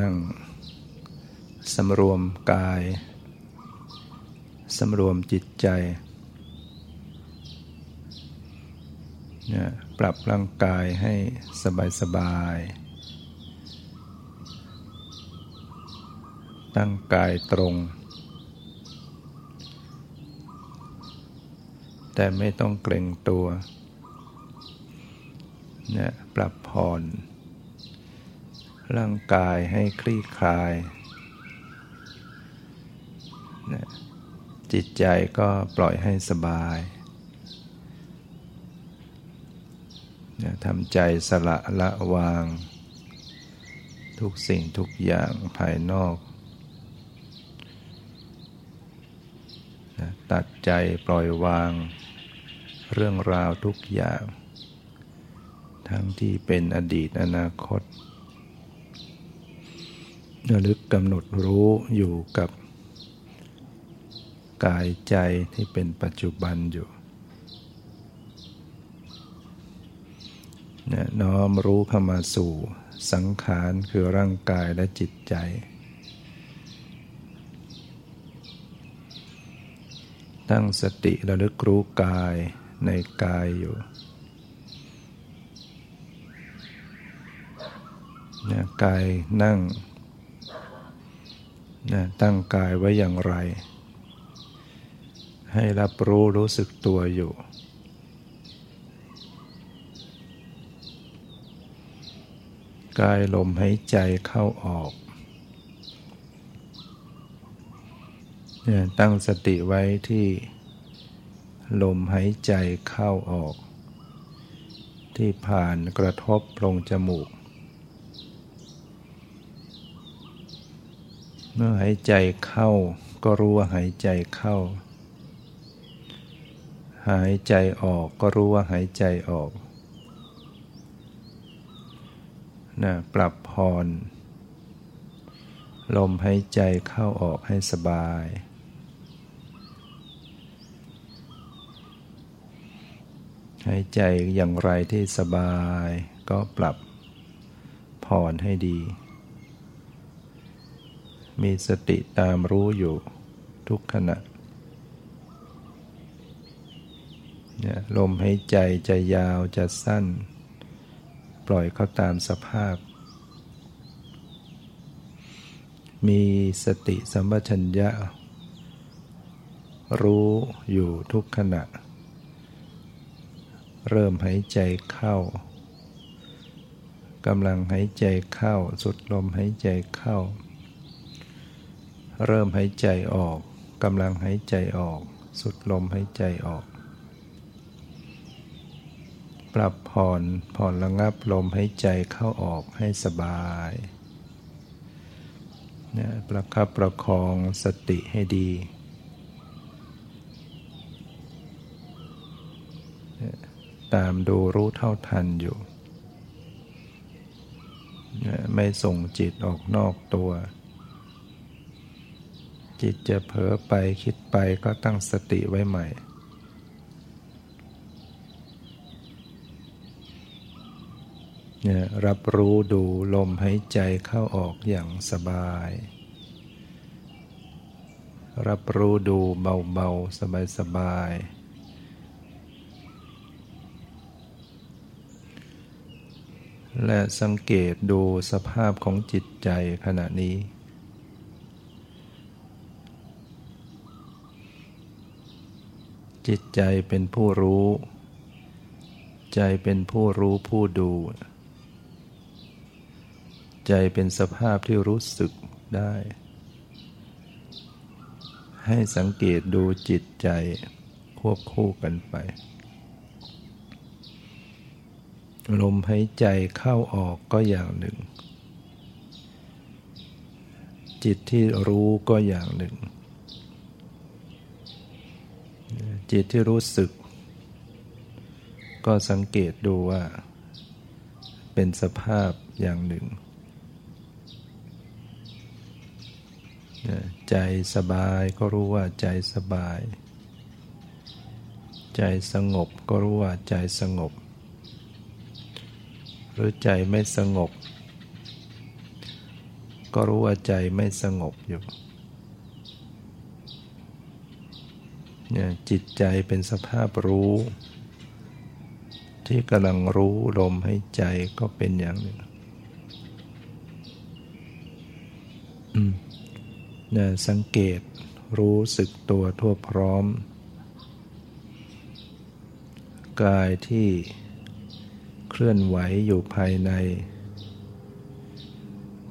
นั่งสำรวมกายสำรวมจิตใจปรับร่างกายให้สบายสบายตั้งกายตรงแต่ไม่ต้องเกร็งตัวปรับผ่อนร่างกายให้คลี่คลายจิตใจก็ปล่อยให้สบายทำใจสละละวางทุกสิ่งทุกอย่างภายนอกตัดใจปล่อยวางเรื่องราวทุกอย่างทั้งที่เป็นอดีตอนาคตระลึกกำหนดรู้อยู่กับกายใจที่เป็นปัจจุบันอยู่น้อมรู้เข้ามาสู่สังขารคือร่างกายและจิตใจตั้งสติระลึกรู้กายในกายอยู่กายนั่งตั้งกายไว้อย่างไรให้รับรู้รู้สึกตัวอยู่กายลมหายใจเข้าออกตั้งสติไว้ที่ลมหายใจเข้าออกที่ผ่านกระทบโพรงจมูกเมื่อหายใจเข้าก็รู้ว่าหายใจเข้าหายใจออกก็รู้ว่าหายใจออกปรับผ่อนลมหายใจเข้าออกให้สบายหายใจอย่างไรที่สบายก็ปรับผ่อนให้ดีมีสติตามรู้อยู่ทุกขณะลมหายใจจะยาวจะสั้นปล่อยเข้าตามสภาพมีสติสัมปชัญญะรู้อยู่ทุกขณะเริ่มหายใจเข้ากำลังหายใจเข้าสุดลมหายใจเข้าเริ่มหายใจออกกำลังหายใจออกสุดลมหายใจออกปรับผ่อนระงับลมหายใจเข้าออกให้สบายประคับประคองสติให้ดีตามดูรู้เท่าทันอยู่ไม่ส่งจิตออกนอกตัวจิตจะเผลอไปคิดไปก็ตั้งสติไว้ใหม่รับรู้ดูลมหายใจเข้าออกอย่างสบายรับรู้ดูเบาๆสบายๆและสังเกตดูสภาพของจิตใจขณะนี้จิตใจเป็นผู้รู้ใจเป็นผู้รู้ผู้ดูใจเป็นสภาพที่รู้สึกได้ให้สังเกตดูจิตใจควบคู่กันไปลมหายใจเข้าออกก็อย่างหนึ่งจิตที่รู้ก็อย่างหนึ่งจิตที่รู้สึกก็สังเกตดูว่าเป็นสภาพอย่างหนึ่งใจสบายก็รู้ว่าใจสบายใจสงบก็รู้ว่าใจสงบหรือใจไม่สงบ ก็รู้ว่าใจไม่สงบอยู่เนี่ยจิตใจเป็นสภาพรู้ที่กำลังรู้ลมหายใจก็เป็นอย่างนี้เนี่ยสังเกตรู้สึกตัวทั่วพร้อมกายที่เคลื่อนไหวอยู่ภายใน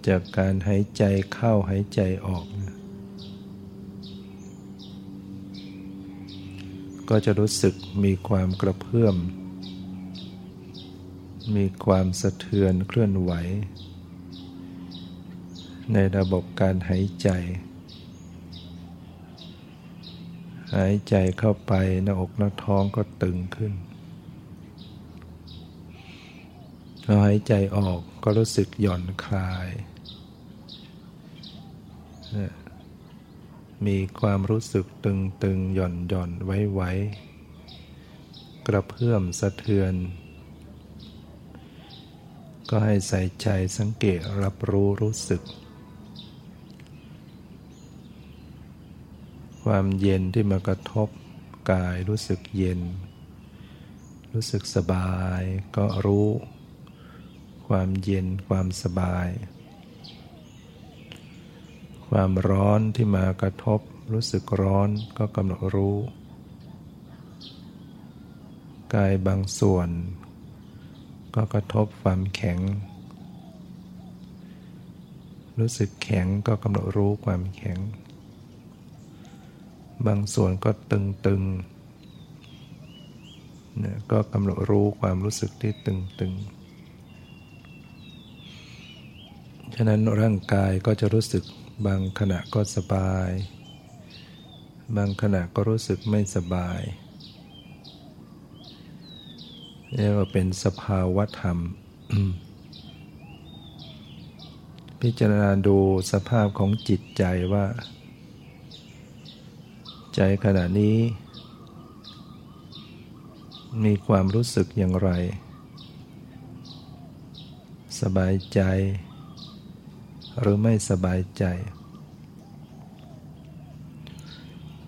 จากการหายใจเข้าหายใจออกนะก็จะรู้สึกมีความกระเพื่อมมีความสะเทือนเคลื่อนไหวในระบบการหายใจหายใจเข้าไปหน้าอกหน้าท้องก็ตึงขึ้นพอหายใจออกก็รู้สึกหย่อนคลายมีความรู้สึกตึงๆหย่อนๆไว้ๆกระเพื่อมสะเทือนก็ให้ใส่ใจสังเกตรับรู้รู้สึกความเย็นที่มากระทบกายรู้สึกเย็นรู้สึกสบายก็รู้ความเย็นความสบายความร้อนที่มากระทบรู้สึกร้อนก็กำหนดรู้กายบางส่วนก็กระทบความแข็งรู้สึกแข็งก็กำหนดรู้ความแข็งบางส่วนก็ตึงเนี่ยก็กำหนดรู้ความรู้สึกที่ตึงๆฉะนั้นร่างกายก็จะรู้สึกบางขณะก็สบายบางขณะก็รู้สึกไม่สบายเรียกว่าเป็นสภาวธรรม พิจารณาดูสภาพของจิตใจว่าใจขณะนี้มีความรู้สึกอย่างไรสบายใจหรือไม่สบายใจ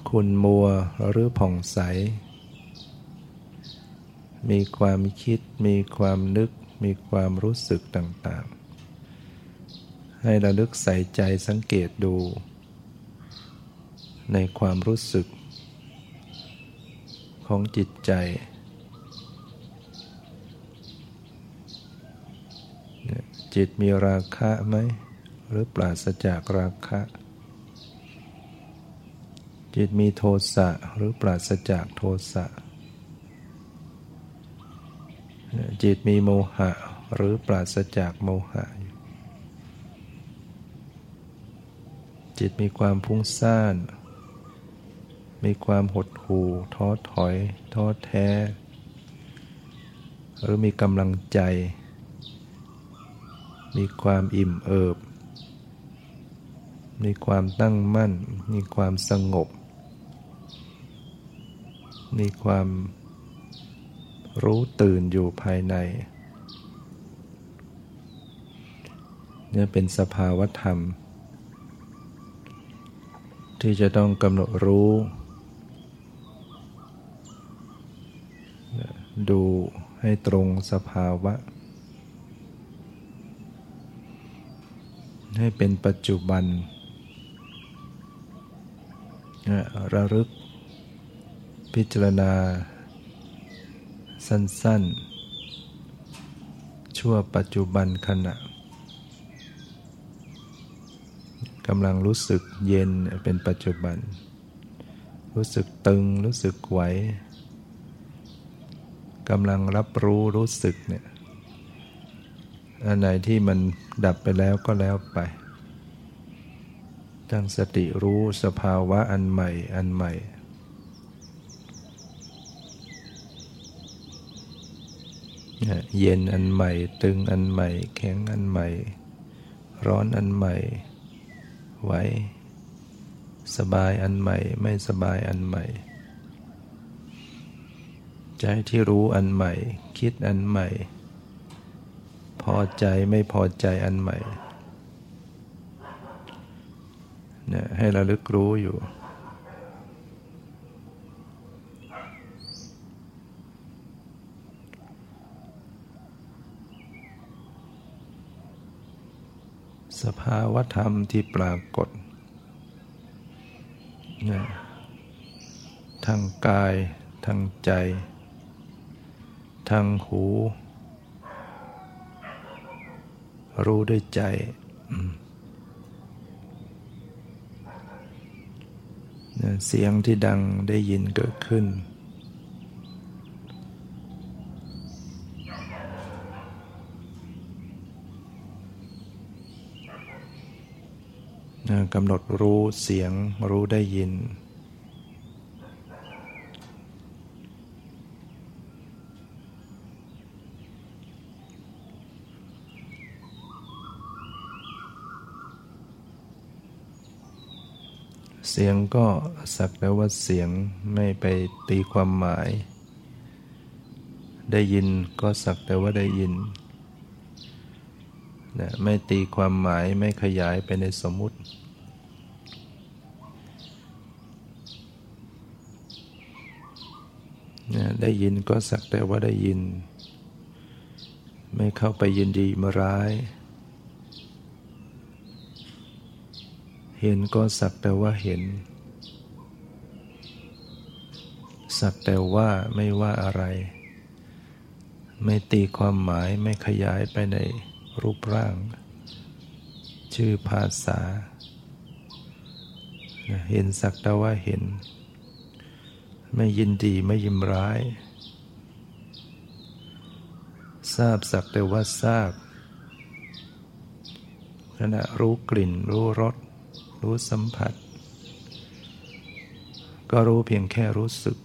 ขุ่นมัวหรือผ่องใสมีความคิดมีความนึกมีความรู้สึกต่างๆให้ระลึกใส่ใจสังเกตดูในความรู้สึกของจิตใจจิตมีราคะไหมหรือปราศจากราคะจิตมีโทสะหรือปราศจากโทสะจิตมีโมหะหรือปราศจากโมหะจิตมีความฟุ้งซ่านมีความหดหู่ท้อถอยท้อแท้หรือมีกำลังใจมีความอิ่มเอิบมีความตั้งมั่นมีความสงบมีความรู้ตื่นอยู่ภายในนี่เป็นสภาวธรรมที่จะต้องกำหนดรู้ดูให้ตรงสภาวะให้เป็นปัจจุบันระลึกพิจารณาสั้นๆชั่วปัจจุบันขณะกำลังรู้สึกเย็นเป็นปัจจุบันรู้สึกตึงรู้สึกไหวกำลังรับรู้รู้สึกเนี่ยอันไหนที่มันดับไปแล้วก็แล้วไปตั้งสติรู้สภาวะอันใหม่เย็นอันใหม่ตึงอันใหม่แข็งอันใหม่ร้อนอันใหม่ไหวสบายอันใหม่ไม่สบายอันใหม่ใจที่รู้อันใหม่คิดอันใหม่พอใจไม่พอใจอันใหม่ เนี่ยให้ระลึกรู้อยู่สภาวธรรมที่ปรากฏเนี่ยทางกายทางใจทางหูรู้ด้วยใจเสียงที่ดังได้ยินเกิดขึ้นกำหนดรู้เสียงรู้ได้ยินเสียงก็สักแต่ว่าเสียงไม่ไปตีความหมายได้ยินก็สักแต่ว่าได้ยินไม่ตีความหมายไม่ขยายไปในสมมุติได้ยินก็สักแต่ว่าได้ยินไม่เข้าไปยินดีมาร้ายเห็นก็สักแต่ว่าเห็นสักแต่ว่าไม่ว่าอะไรไม่ตีความหมายไม่ขยายไปในรูปร่างชื่อภาษาเห็นสักแต่ว่าเห็นไม่ยินดีไม่ยินร้ายทราบสักแต่ว่าทราบขณะรู้กลิ่นรู้รสรู้สัมผัสก็รู้เพียงแค่รู้สึก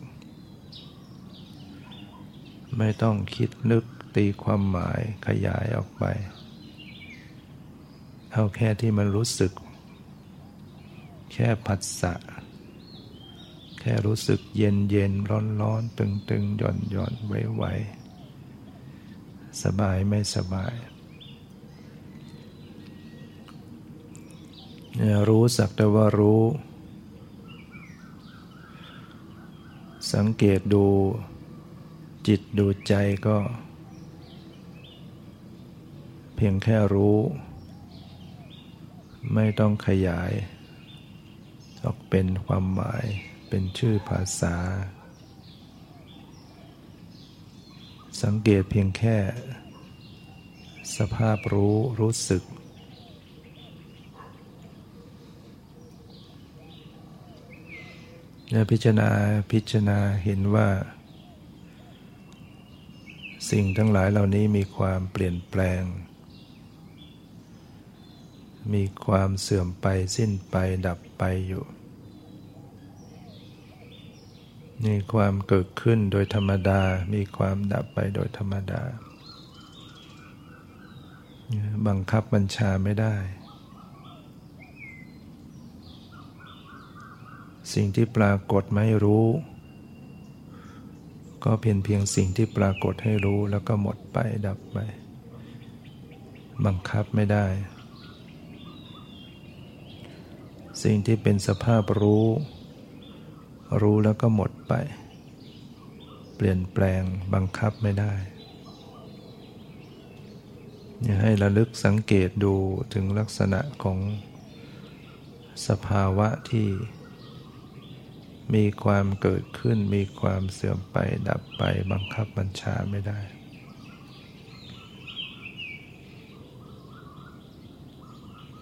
ไม่ต้องคิดนึกตีความหมายขยายออกไปเอาแค่ที่มันรู้สึกแค่ผัสสะแค่รู้สึกเย็นเย็นร้อนร้อนตึงตึงหย่อนหย่อนไหวไหวสบายไม่สบายรู้สักแต่ว่ารู้สังเกตดูจิตดูใจก็เพียงแค่รู้ไม่ต้องขยายออกเป็นความหมายเป็นชื่อภาษาสังเกตเพียงแค่สภาพรู้รู้สึกพิจารณาเห็นว่าสิ่งทั้งหลายเหล่านี้มีความเปลี่ยนแปลงมีความเสื่อมไปสิ้นไปดับไปอยู่มีความเกิดขึ้นโดยธรรมดามีความดับไปโดยธรรมดาบังคับบัญชาไม่ได้สิ่งที่ปรากฏไม่รู้ก็เพียงสิ่งที่ปรากฏให้รู้แล้วก็หมดไปดับไปบังคับไม่ได้สิ่งที่เป็นสภาพรู้แล้วก็หมดไปเปลี่ยนแปลงบังคับไม่ได้ให้ระลึกสังเกตดูถึงลักษณะของสภาวะที่มีความเกิดขึ้นมีความเสื่อมไปดับไปบังคับบัญชาไม่ได้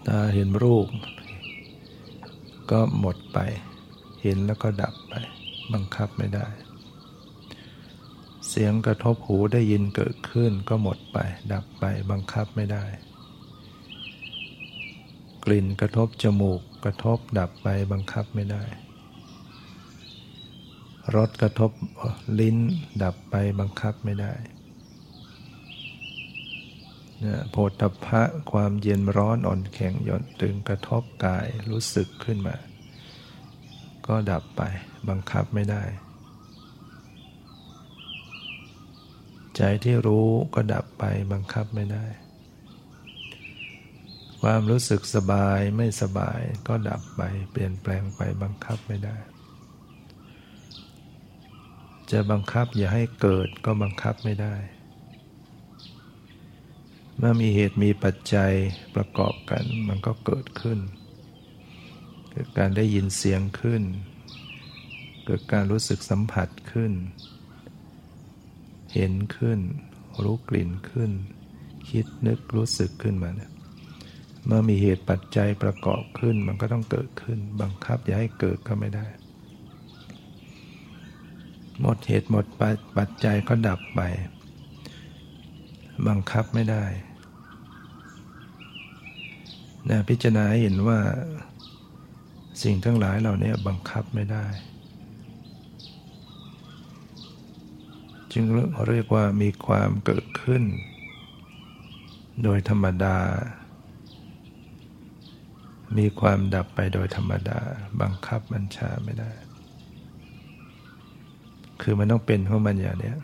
ตาเห็นรูปก็หมดไปเห็นแล้วก็ดับไปบังคับไม่ได้เสียงกระทบหูได้ยินเกิดขึ้นก็หมดไปดับไปบังคับไม่ได้กลิ่นกระทบจมูกกระทบดับไปบังคับไม่ได้รสกระทบลิ้นดับไปบังคับไม่ได้โผฏฐัพพะความเย็นร้อนอ่อนแข็งหย่อนตึงกระทบกายรู้สึกขึ้นมาก็ดับไปบังคับไม่ได้ใจที่รู้ก็ดับไปบังคับไม่ได้ ความรู้สึกสบายไม่สบายก็ดับไปเปลี่ยนแปลงไปบังคับไม่ได้จะบังคับอย่าให้เกิดก็บังคับไม่ได้เมื่อมีเหตุมีปัจจัยประกอบกันมันก็เกิดขึ้นเกิดการได้ยินเสียงขึ้นเกิดการรู้สึกสัมผัสขึ้นเห็นขึ้นรู้กลิ่นขึ้นคิดนึกรู้สึกขึ้นมาเนี่ยเมื่อมีเหตุปัจจัยประกอบขึ้นมันก็ต้องเกิดขึ้นบังคับอย่าให้เกิดก็ไม่ได้หมดเหตุหมดปัจจัยก็ดับไปบังคับไม่ได้นะพิจารณาเห็นว่าสิ่งทั้งหลายเหล่านี้บังคับไม่ได้จึงเรียกว่ามีความเกิดขึ้นโดยธรรมดามีความดับไปโดยธรรมดาบังคับบัญชาไม่ได้คือมันต้องเป็นของมันอย่างนี้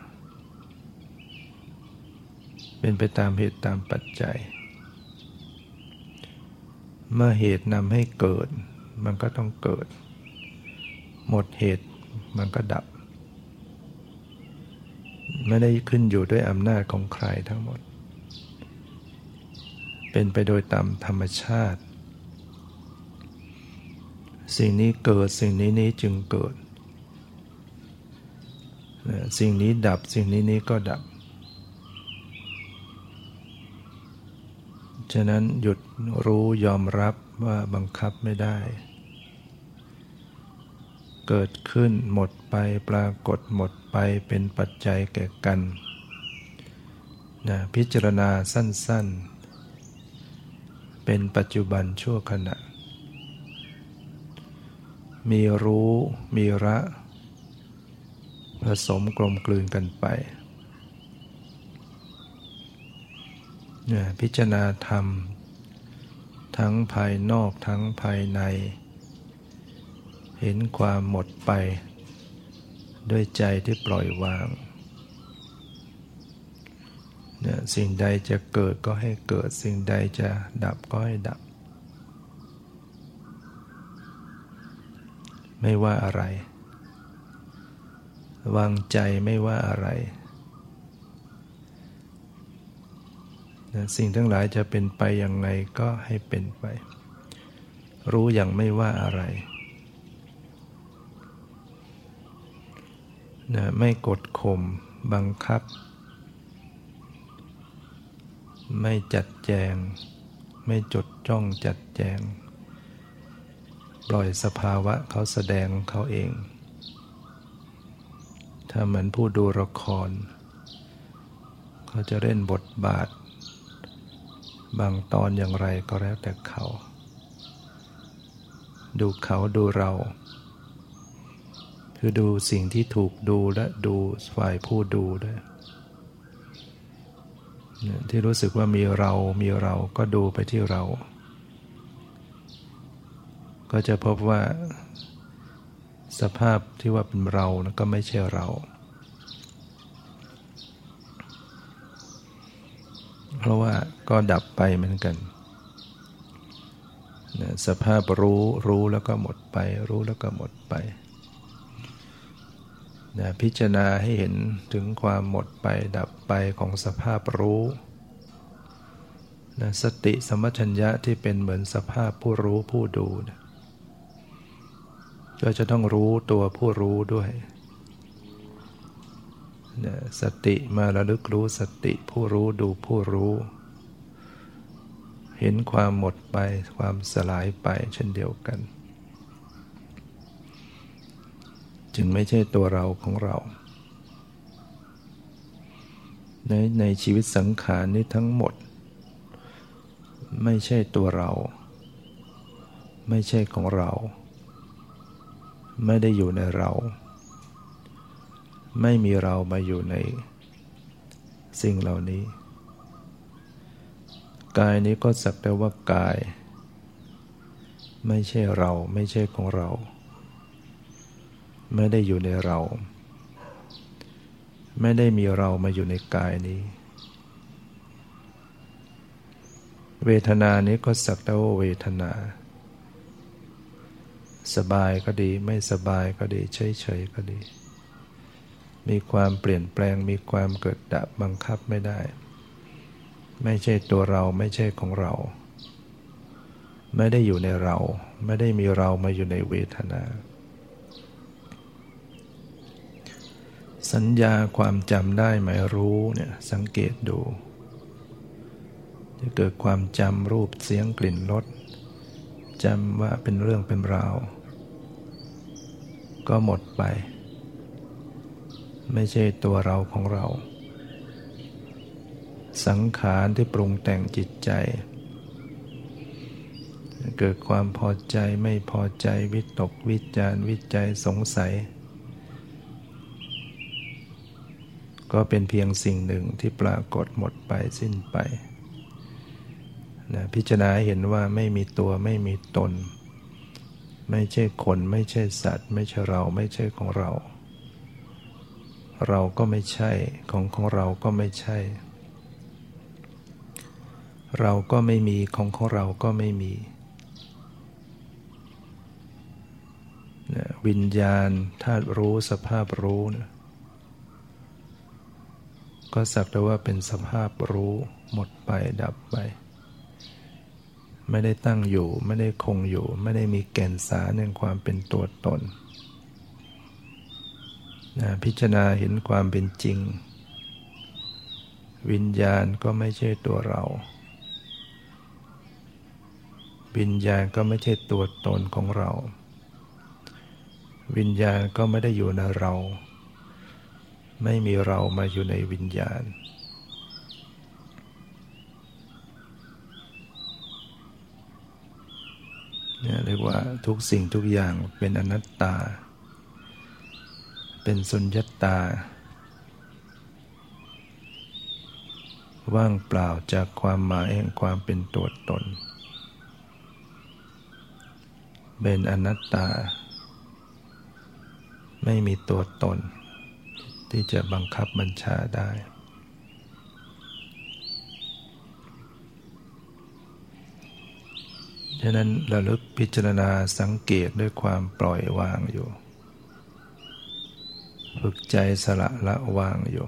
เป็นไปตามเหตุตามปัจจัยเมื่อเหตุนำให้เกิดมันก็ต้องเกิดหมดเหตุมันก็ดับไม่ได้ขึ้นอยู่ด้วยอำนาจของใครทั้งหมดเป็นไปโดยตามธรรมชาติสิ่งนี้เกิดสิ่งนี้จึงเกิดสิ่งนี้ดับสิ่งนี้ก็ดับฉะนั้นหยุดรู้ยอมรับว่าบังคับไม่ได้เกิดขึ้นหมดไปปรากฏหมดไปเป็นปัจจัยแก่กันนะพิจารณาสั้นๆเป็นปัจจุบันชั่วขณะมีรู้มีระผสมกลมกลืนกันไปพิจารณาธรรมทั้งภายนอกทั้งภายในเห็นความหมดไปด้วยใจที่ปล่อยวางสิ่งใดจะเกิดก็ให้เกิดสิ่งใดจะดับก็ให้ดับไม่ว่าอะไรวางใจไม่ว่าอะไรสิ่งทั้งหลายจะเป็นไปอย่างไรก็ให้เป็นไปรู้อย่างไม่ว่าอะไรนะไม่กดข่มบังคับไม่จัดแจงไม่จดจ้องจัดแจงปล่อยสภาวะเขาแสดงเขาเองถ้าเหมือนผู้ดูละครเขาจะเล่นบทบาทบางตอนอย่างไรก็แล้วแต่เขาดูเขาดูเราคือดูสิ่งที่ถูกดูและดูฝ่ายผู้ดูด้วยที่รู้สึกว่ามีเราก็ดูไปที่เราก็จะพบว่าสภาพที่ว่าเป็นเรานะก็ไม่ใช่เราเพราะว่าก็ดับไปเหมือนกันนะสภาพรู้แล้วก็หมดไปรู้แล้วก็หมดไปนะพิจารณาให้เห็นถึงความหมดไปดับไปของสภาพรู้นะสติสัมปชัญญะที่เป็นเหมือนสภาพผู้รู้ผู้ดูนะก็จะต้องรู้ตัวผู้รู้ด้วยนะสติมาระลึกรู้สติผู้รู้ดูผู้รู้เห็นความหมดไปความสลายไปเช่นเดียวกันจึงไม่ใช่ตัวเราของเราในชีวิตสังขารนี้ทั้งหมดไม่ใช่ตัวเราไม่ใช่ของเราไม่ได้อยู่ในเราไม่มีเรามาอยู่ในสิ่งเหล่านี้กายนี้ก็สักแต่ว่ากายไม่ใช่เราไม่ใช่ของเราไม่ได้อยู่ในเราไม่ได้มีเรามาอยู่ในกายนี้ เวทนานี้ก็สักแต่ว่าเวทนาสบายก็ดีไม่สบายก็ดีเฉยๆก็ดีมีความเปลี่ยนแปลงมีความเกิดดับบังคับไม่ได้ไม่ใช่ตัวเราไม่ใช่ของเราไม่ได้อยู่ในเราไม่ได้มีเรามาอยู่ในเวทนาสัญญาความจำได้หมายรู้เนี่ยสังเกตดูจะเกิดความจำรูปเสียงกลิ่นรสจำว่าเป็นเรื่องเป็นราวก็หมดไปไม่ใช่ตัวเราของเราสังขารที่ปรุงแต่งจิตใจเกิดความพอใจไม่พอใจวิตกวิจารวิจัยสงสัยก็เป็นเพียงสิ่งหนึ่งที่ปรากฏหมดไปสิ้นไปนะพิจารณาเห็นว่าไม่มีตัวไม่มีตนไม่ใช่คนไม่ใช่สัตว์ไม่ใช่เราไม่ใช่ของเราเราก็ไม่ใช่ของเราก็ไม่ใช่เราก็ไม่มีของเราก็ไม่มีนะวิญญาณธาตุรู้สภาพรู้นะก็สักแต่ว่าเป็นสภาพรู้หมดไปดับไปไม่ได้ตั้งอยู่ไม่ได้คงอยู่ไม่ได้มีแก่นสารในความเป็นตัวตนนะพิจารณาเห็นความเป็นจริงวิญญาณก็ไม่ใช่ตัวเราวิญญาณก็ไม่ใช่ตัวตนของเราวิญญาณก็ไม่ได้อยู่ในเราไม่มีเรามาอยู่ในวิญญาณเนี่ยเรียกว่าทุกสิ่งทุกอย่างเป็นอนัตตาเป็นสุญญตาว่างเปล่าจากความหมายแห่งความเป็นตัวตนเป็นอนัตตาไม่มีตัวตนที่จะบังคับบัญชาได้ฉะนั้นระลึกพิจารณาสังเกตด้วยความปล่อยวางอยู่ฝึกใจสละละวางอยู่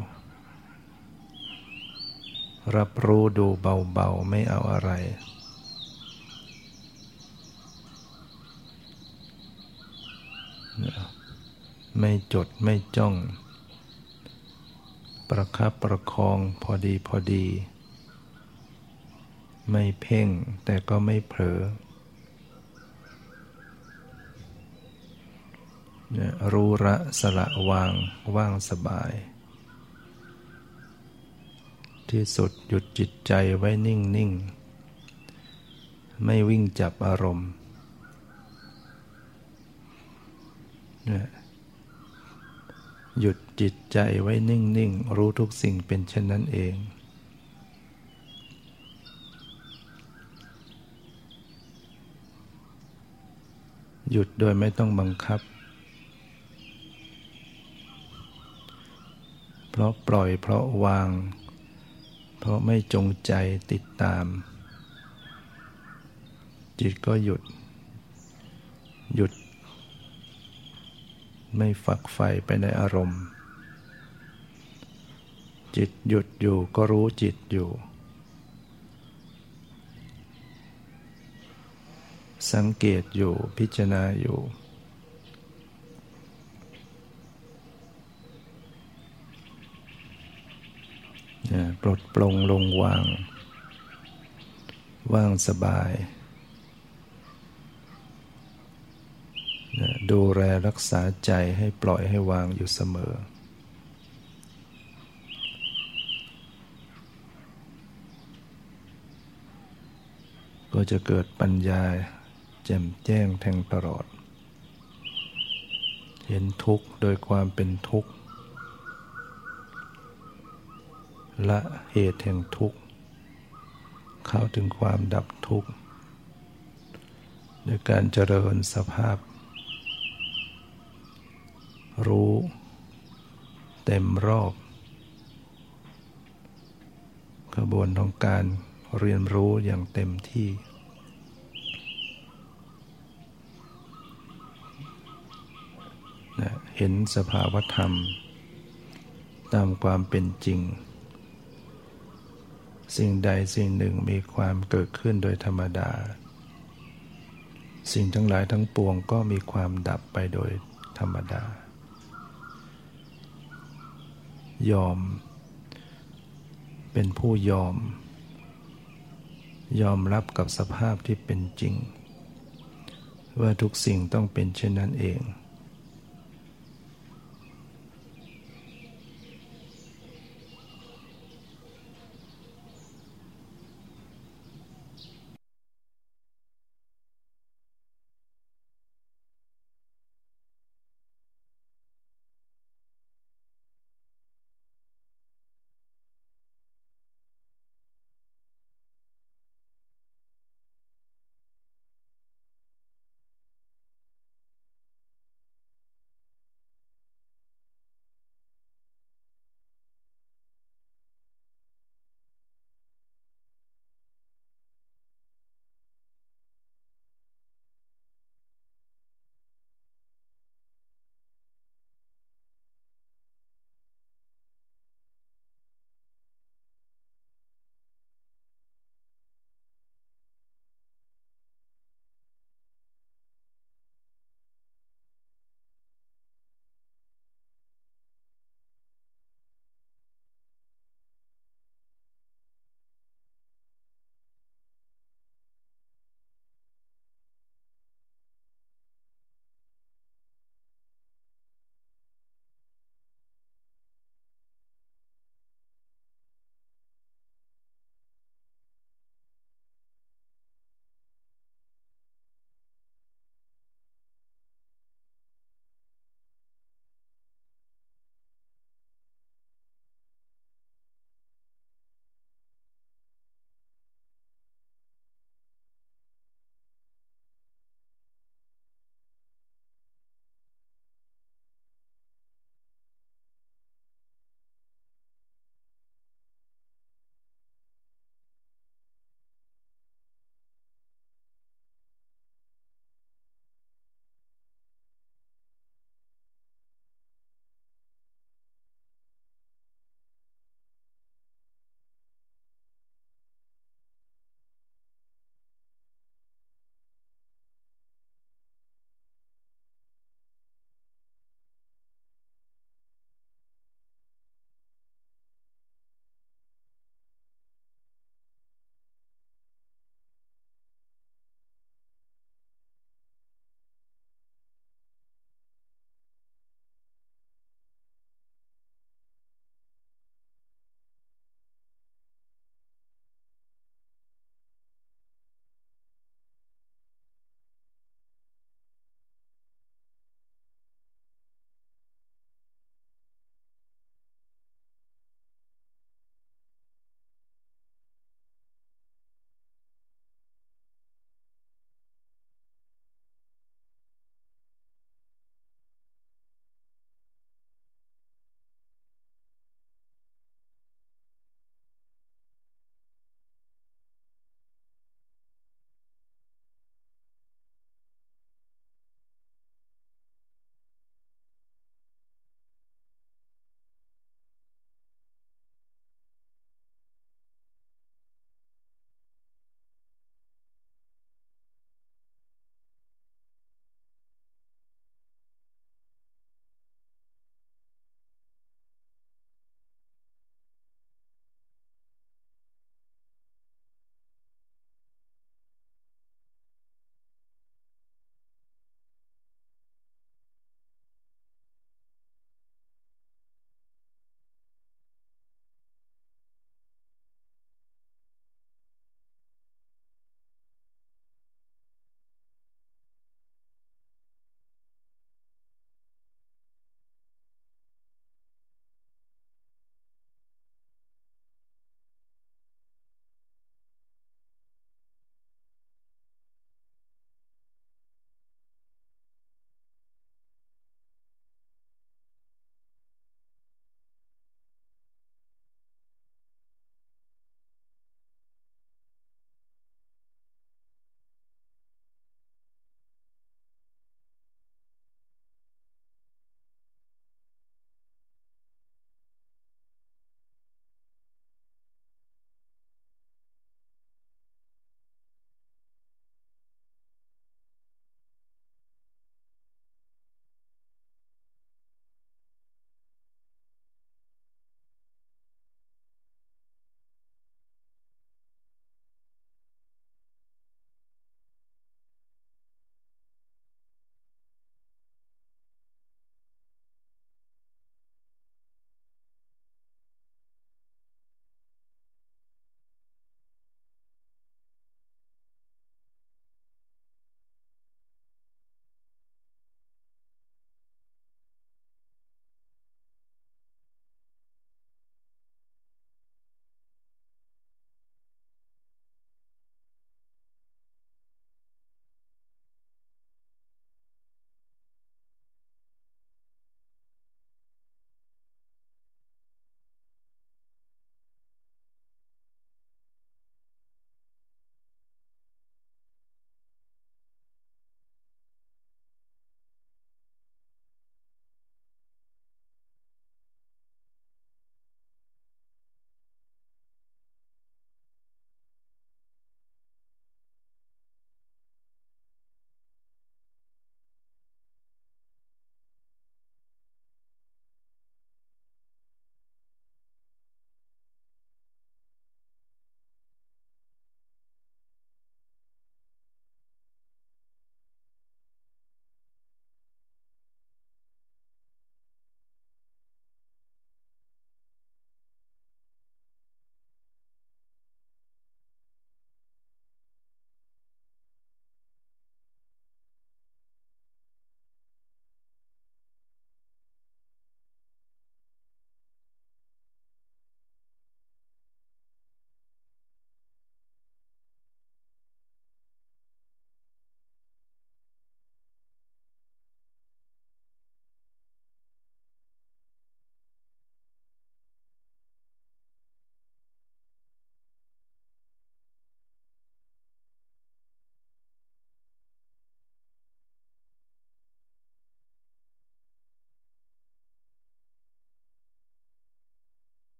รับรู้ดูเบาๆไม่เอาอะไรไม่จดไม่จ้องประคับประคองพอดีไม่เพ่งแต่ก็ไม่เผลอรู้ละสละวางว่างสบายที่สุดหยุดจิตใจไว้นิ่งๆไม่วิ่งจับอารมณ์หยุดจิตใจไว้นิ่งๆรู้ทุกสิ่งเป็นเช่นนั้นเองหยุดโดยไม่ต้องบังคับเพราะปล่อยเพราะวางเพราะไม่จงใจติดตามจิตก็หยุดไม่ฝักใฝ่ไปในอารมณ์จิตหยุดอยู่ก็รู้จิตอยู่สังเกตอยู่พิจารณาอยู่ปลดปลงลงวางว่างสบายดูแลรักษาใจให้ปล่อยให้วางอยู่เสมอก็จะเกิดปัญญาแจ่มแจ้งแทงตลอดเห็นทุกข์โดยความเป็นทุกข์ละเหตุแห่งทุกข์เข้าถึงความดับทุกข์ด้วยการเจริญสภาพรู้เต็มรอบกระบวนการของการ เรียนรู้อย่างเต็มที่เห็นสภาวธรรมตามความเป็นจริงสิ่งใดสิ่งหนึ่งมีความเกิดขึ้นโดยธรรมดาสิ่งทั้งหลายทั้งปวงก็มีความดับไปโดยธรรมดายอมเป็นผู้ยอมรับกับสภาพที่เป็นจริงว่าทุกสิ่งต้องเป็นเช่นนั้นเอง